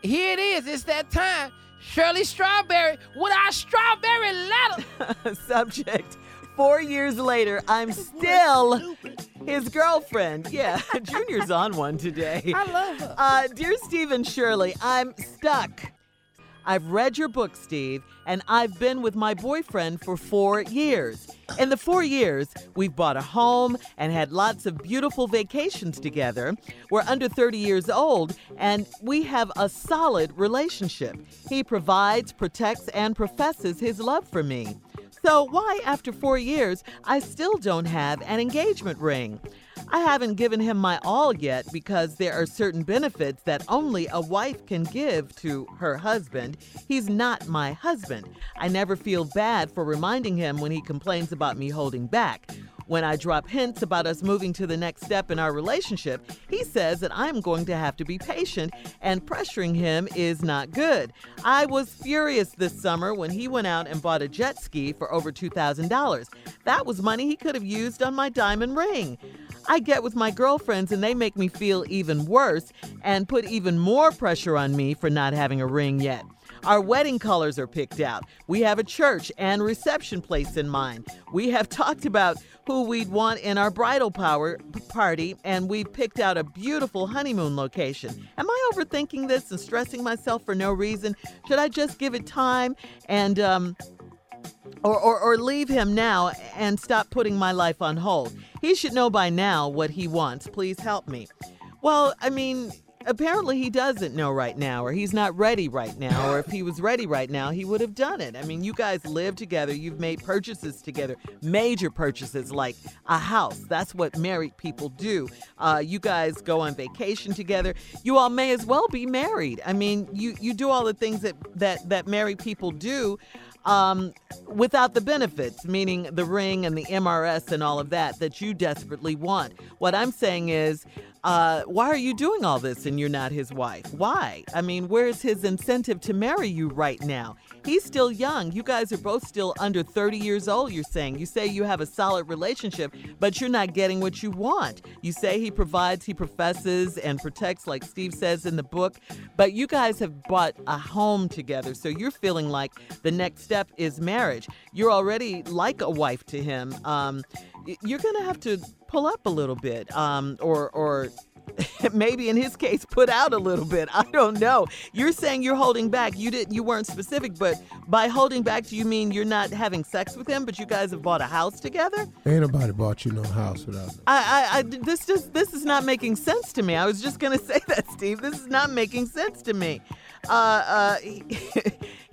But here it is. It's that time. Shirley Strawberry with our strawberry letter. Subject, 4 years later, I'm still his girlfriend. Yeah, Junior's on one today. I love her. Dear Steve and Shirley, I'm stuck. I've read your book, Steve, and I've been with my boyfriend for 4 years. In the 4 years, we've bought a home and had lots of beautiful vacations together. We're under 30 years old, and we have a solid relationship. He provides, protects, and professes his love for me. So why, after 4 years, I still don't have an engagement ring? I haven't given him my all yet because there are certain benefits that only a wife can give to her husband. He's not my husband. I never feel bad for reminding him when he complains about me holding back. When I drop hints about us moving to the next step in our relationship, he says that I'm going to have to be patient, and pressuring him is not good. I was furious this summer when he went out and bought a jet ski for over $2,000. That was money he could have used on my diamond ring. I get with my girlfriends and they make me feel even worse and put even more pressure on me for not having a ring yet. Our wedding colors are picked out. We have a church and reception place in mind. We have talked about who we'd want in our bridal party, and we picked out a beautiful honeymoon location. Am I overthinking this and stressing myself for no reason? Should I just give it time and or leave him now and stop putting my life on hold? He should know by now what he wants. Please help me. Well, I mean, apparently he doesn't know right now, or he's not ready right now, or if he was ready right now, he would have done it. I mean, you guys live together. You've made purchases together, major purchases like a house. That's what married people do. You guys go on vacation together. You all may as well be married. I mean, you do all the things that married people do. Without the benefits, meaning the ring and the MRS and all of that you desperately want. What I'm saying is, why are you doing all this and you're not his wife? Why? I mean, where's his incentive to marry you right now? He's still young. You guys are both still under 30 years old, you're saying. You say you have a solid relationship, but you're not getting what you want. You say he provides, he professes, and protects, like Steve says in the book, but you guys have bought a home together, so you're feeling like the next step is marriage. You're already like a wife to him. You're going to have to pull up a little bit, or maybe in his case, put out a little bit. I don't know. You're saying you're holding back. You weren't specific, but by holding back, do you mean you're not having sex with him, but you guys have bought a house together? Ain't nobody bought you no house without me. This is not making sense to me. I was just going to say that, Steve. This is not making sense to me.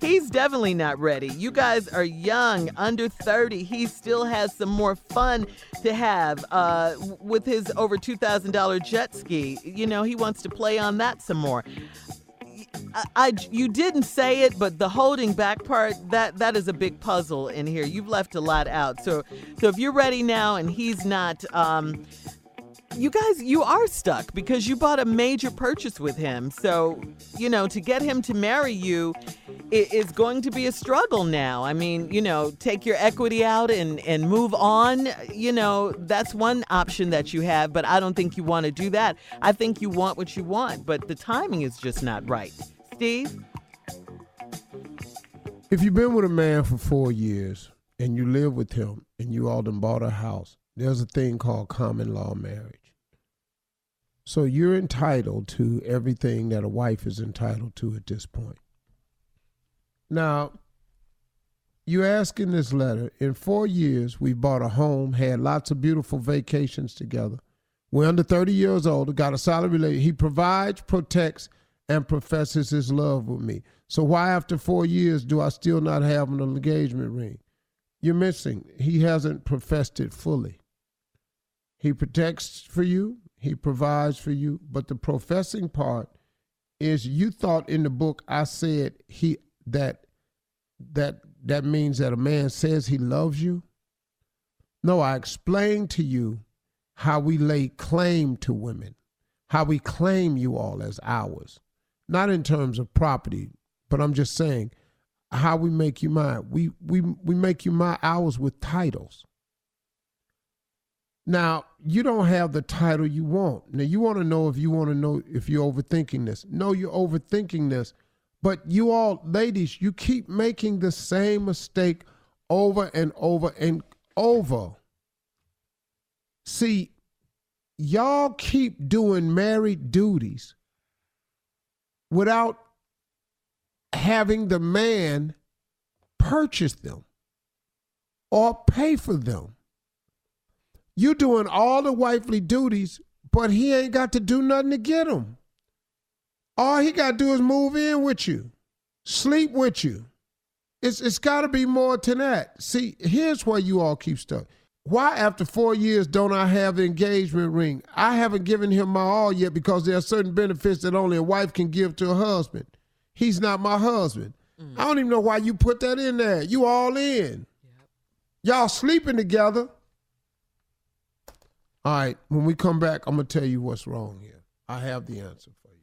He's definitely not ready. You guys are young, under 30. He still has some more fun to have with his over $2,000 jet ski. You know, he wants to play on that some more. You didn't say it, but the holding back part, that is a big puzzle in here. You've left a lot out. So if you're ready now and he's not... You guys, you are stuck because you bought a major purchase with him. So, you know, to get him to marry you is going to be a struggle now. I mean, you know, take your equity out and move on. You know, that's one option that you have, but I don't think you want to do that. I think you want what you want, but the timing is just not right. Steve? If you've been with a man for 4 years and you live with him and you all done bought a house, there's a thing called common law marriage. So you're entitled to everything that a wife is entitled to at this point. Now, you ask in this letter, in 4 years, we bought a home, had lots of beautiful vacations together. We're under 30 years old, got a solid relationship. He provides, protects, and professes his love with me. So why after 4 years do I still not have an engagement ring? You're missing. He hasn't professed it fully. He protects for you. He provides for you. But the professing part is, you thought in the book I said that means that a man says he loves you. No, I explained to you how we lay claim to women, how we claim you all as ours, not in terms of property, but I'm just saying how we make you mine. We make you mine ours with titles. Now, you don't have the title you want. Now, you want to know if you're overthinking this. No, you're overthinking this. But you all, ladies, you keep making the same mistake over and over and over. See, y'all keep doing married duties without having the man purchase them or pay for them. You doing all the wifely duties, but he ain't got to do nothing to get them. All he got to do is move in with you, sleep with you. It's got to be more to that. See, here's where you all keep stuck. Why after 4 years don't I have the engagement ring? I haven't given him my all yet because there are certain benefits that only a wife can give to a husband. He's not my husband. Mm. I don't even know why you put that in there. You all in. Yep. Y'all sleeping together. All right, when we come back, I'm going to tell you what's wrong here. I have the answer for you.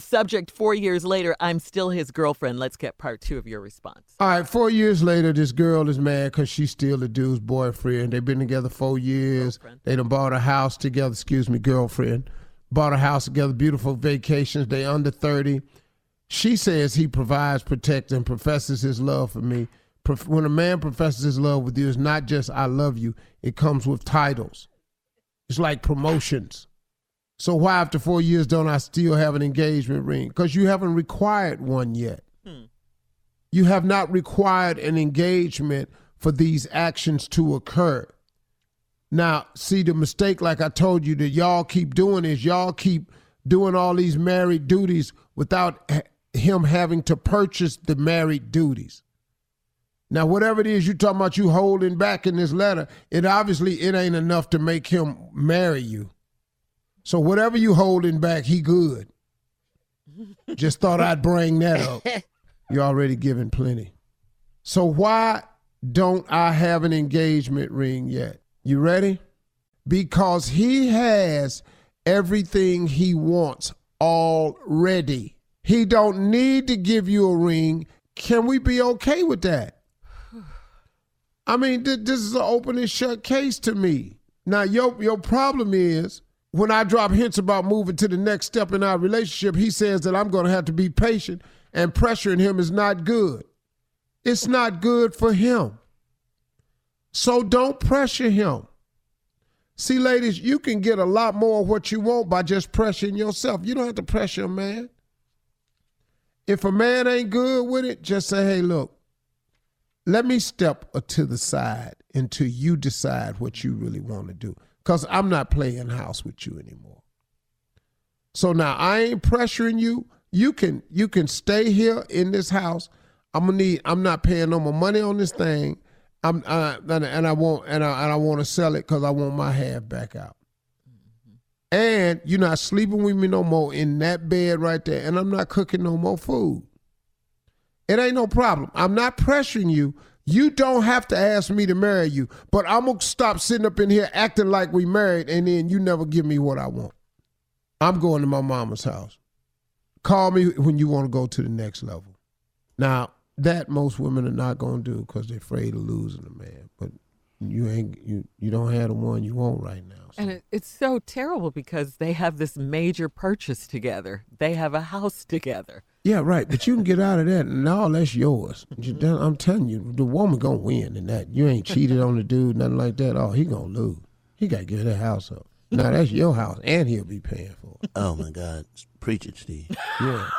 Subject, 4 years later, I'm still his girlfriend. Let's get part two of your response. All right, 4 years later, this girl is mad because she's still the dude's boyfriend. They've been together 4 years. Girlfriend. They done bought a house together. Excuse me, girlfriend. Bought a house together, beautiful vacations. They under 30. She says he provides, protects, and professes his love for me. When a man professes his love with you, it's not just I love you. It comes with titles. It's like promotions. So why after 4 years don't I still have an engagement ring? Because you haven't required one yet. Hmm. You have not required an engagement for these actions to occur. Now, see, the mistake, like I told you, that y'all keep doing is y'all keep doing all these married duties without him having to purchase the married duties. Now, whatever it is you're talking about you holding back in this letter, it obviously ain't enough to make him marry you. So whatever you holding back, he good. Just thought I'd bring that up. You're already giving plenty. So why don't I have an engagement ring yet? You ready? Because he has everything he wants already. He don't need to give you a ring. Can we be okay with that? I mean, this is an open and shut case to me. Now, your problem is when I drop hints about moving to the next step in our relationship, he says that I'm going to have to be patient, and pressuring him is not good. It's not good for him. So don't pressure him. See, ladies, you can get a lot more of what you want by just pressuring yourself. You don't have to pressure a man. If a man ain't good with it, just say, hey, look, let me step to the side until you decide what you really want to do, because I'm not playing house with you anymore. So now I ain't pressuring you. You can stay here in this house. I'm not paying no more money on this thing. I want to sell it because I want my half back out. Mm-hmm. And you're not sleeping with me no more in that bed right there. And I'm not cooking no more food. It ain't no problem. I'm not pressuring you. You don't have to ask me to marry you, but I'm going to stop sitting up in here acting like we married and then you never give me what I want. I'm going to my mama's house. Call me when you want to go to the next level. Now, that most women are not going to do because they're afraid of losing a man, but you don't have the one you want right now. So. And it's so terrible because they have this major purchase together. They have a house together. Yeah, right. But you can get out of that, and all that's yours. I'm telling you, the woman gonna win in that. You ain't cheated on the dude, nothing like that. Oh, he gonna lose. He gotta give that house up. Now that's your house, and he'll be paying for it. Oh my God, preach it, Steve. Yeah.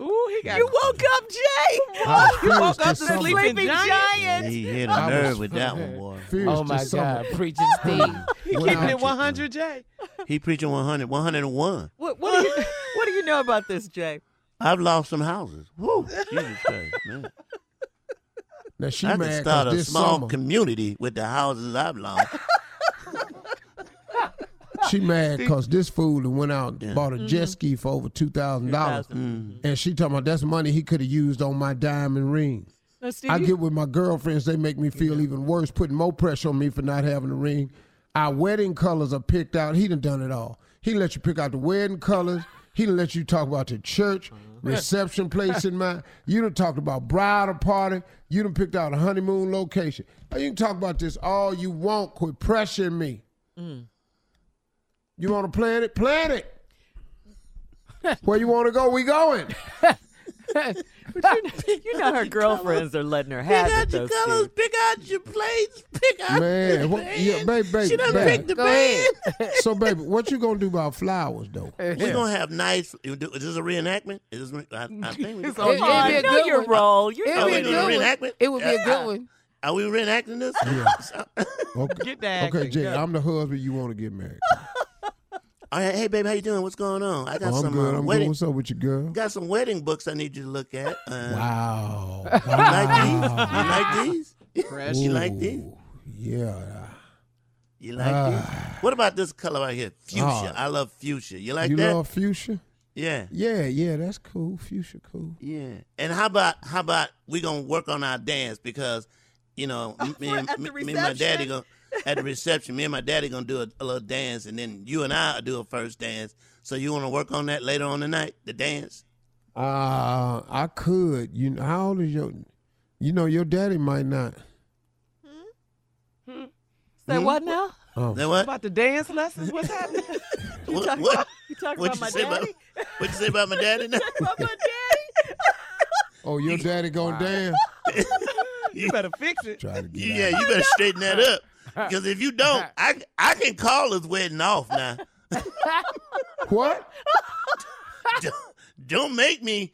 Ooh, he got you woke up, Jay. You woke up to the sleeping giant. He hit a nerve with that one, boy. Oh my God, preach it, Steve. He keeping it 100, Jay. He preaching 100, 101. What do you know about this, Jay? I've lost some houses. Woo, Jesus Christ, man. Now she I mad can start a small community with the houses I've lost. She mad because this fool went out and bought a jet ski for over $2,000. And she talking about that's money he could have used on my diamond ring. Now, Steve, I get with my girlfriends. They make me feel even worse, putting more pressure on me for not having a ring. Our wedding colors are picked out. He done it all. He let you pick out the wedding colors. He done let you talk about the church, reception place in mind. You done talked about bridal party. You done picked out a honeymoon location. Now, you can talk about this all you want. Quit pressuring me. You want to plan it? Plan it. Where you want to go, we going. You know her girlfriends are letting her have it. Pick out your colors, pick out your plates, pick out your band. Yeah, baby, she done picked the band. So, baby, what you gonna do about flowers, though? We're gonna have nice. Is this a reenactment? Is this, I think we I know your role. It would be a good one. It would be a good one. Are we reenacting this? Yeah. Okay. Get that. Okay, Jay, I'm the husband you want to get married. All right, hey, baby, how you doing? What's going on? I got some good. I'm wedding. Good. What's up with you, girl? Got some wedding books I need you to look at. Wow. You like these? You like these? You like these? Yeah. You like these? What about this color right here? Fuchsia. I love fuchsia. You like that? You love fuchsia? Yeah. Yeah, that's cool. Fuchsia, cool. Yeah. And how about we going to work on our dance because, you know, me and my daddy going to. At the reception, me and my daddy going to do a little dance, and then you and I will do a first dance. So you want to work on that later on tonight, the dance? I could. You know, how old is your... You know, your daddy might not. Say what now? Say what? About the dance lessons? What's happening? What? You talking about my daddy? What you say about my daddy now? About my daddy? Oh, your daddy going to dance? You better fix it. You better straighten that up. Because if you don't, I can call his wedding off now. What? Don't make me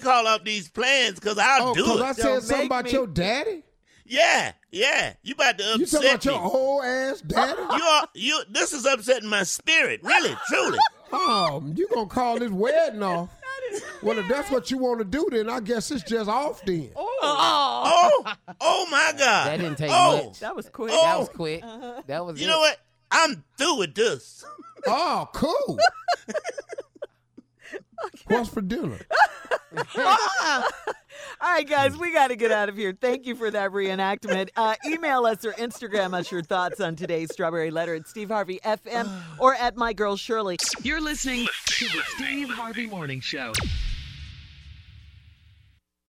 call off these plans because I'll do it. Because I said something about your daddy? Yeah. You about to upset me. You talking about your whole ass daddy? This is upsetting my spirit, really, truly. Oh, you going to call this wedding off. Well, if that's what you want to do, then I guess it's just off then. Oh my God. That didn't take much. That was quick. That was you it. Know what? I'm through with this. Oh, cool. Okay. What's for dinner? All right, guys, we got to get out of here. Thank you for that reenactment. Email us or Instagram us your thoughts on today's Strawberry Letter at Steve Harvey FM or at My Girl Shirley. You're listening to the Steve Harvey Morning Show.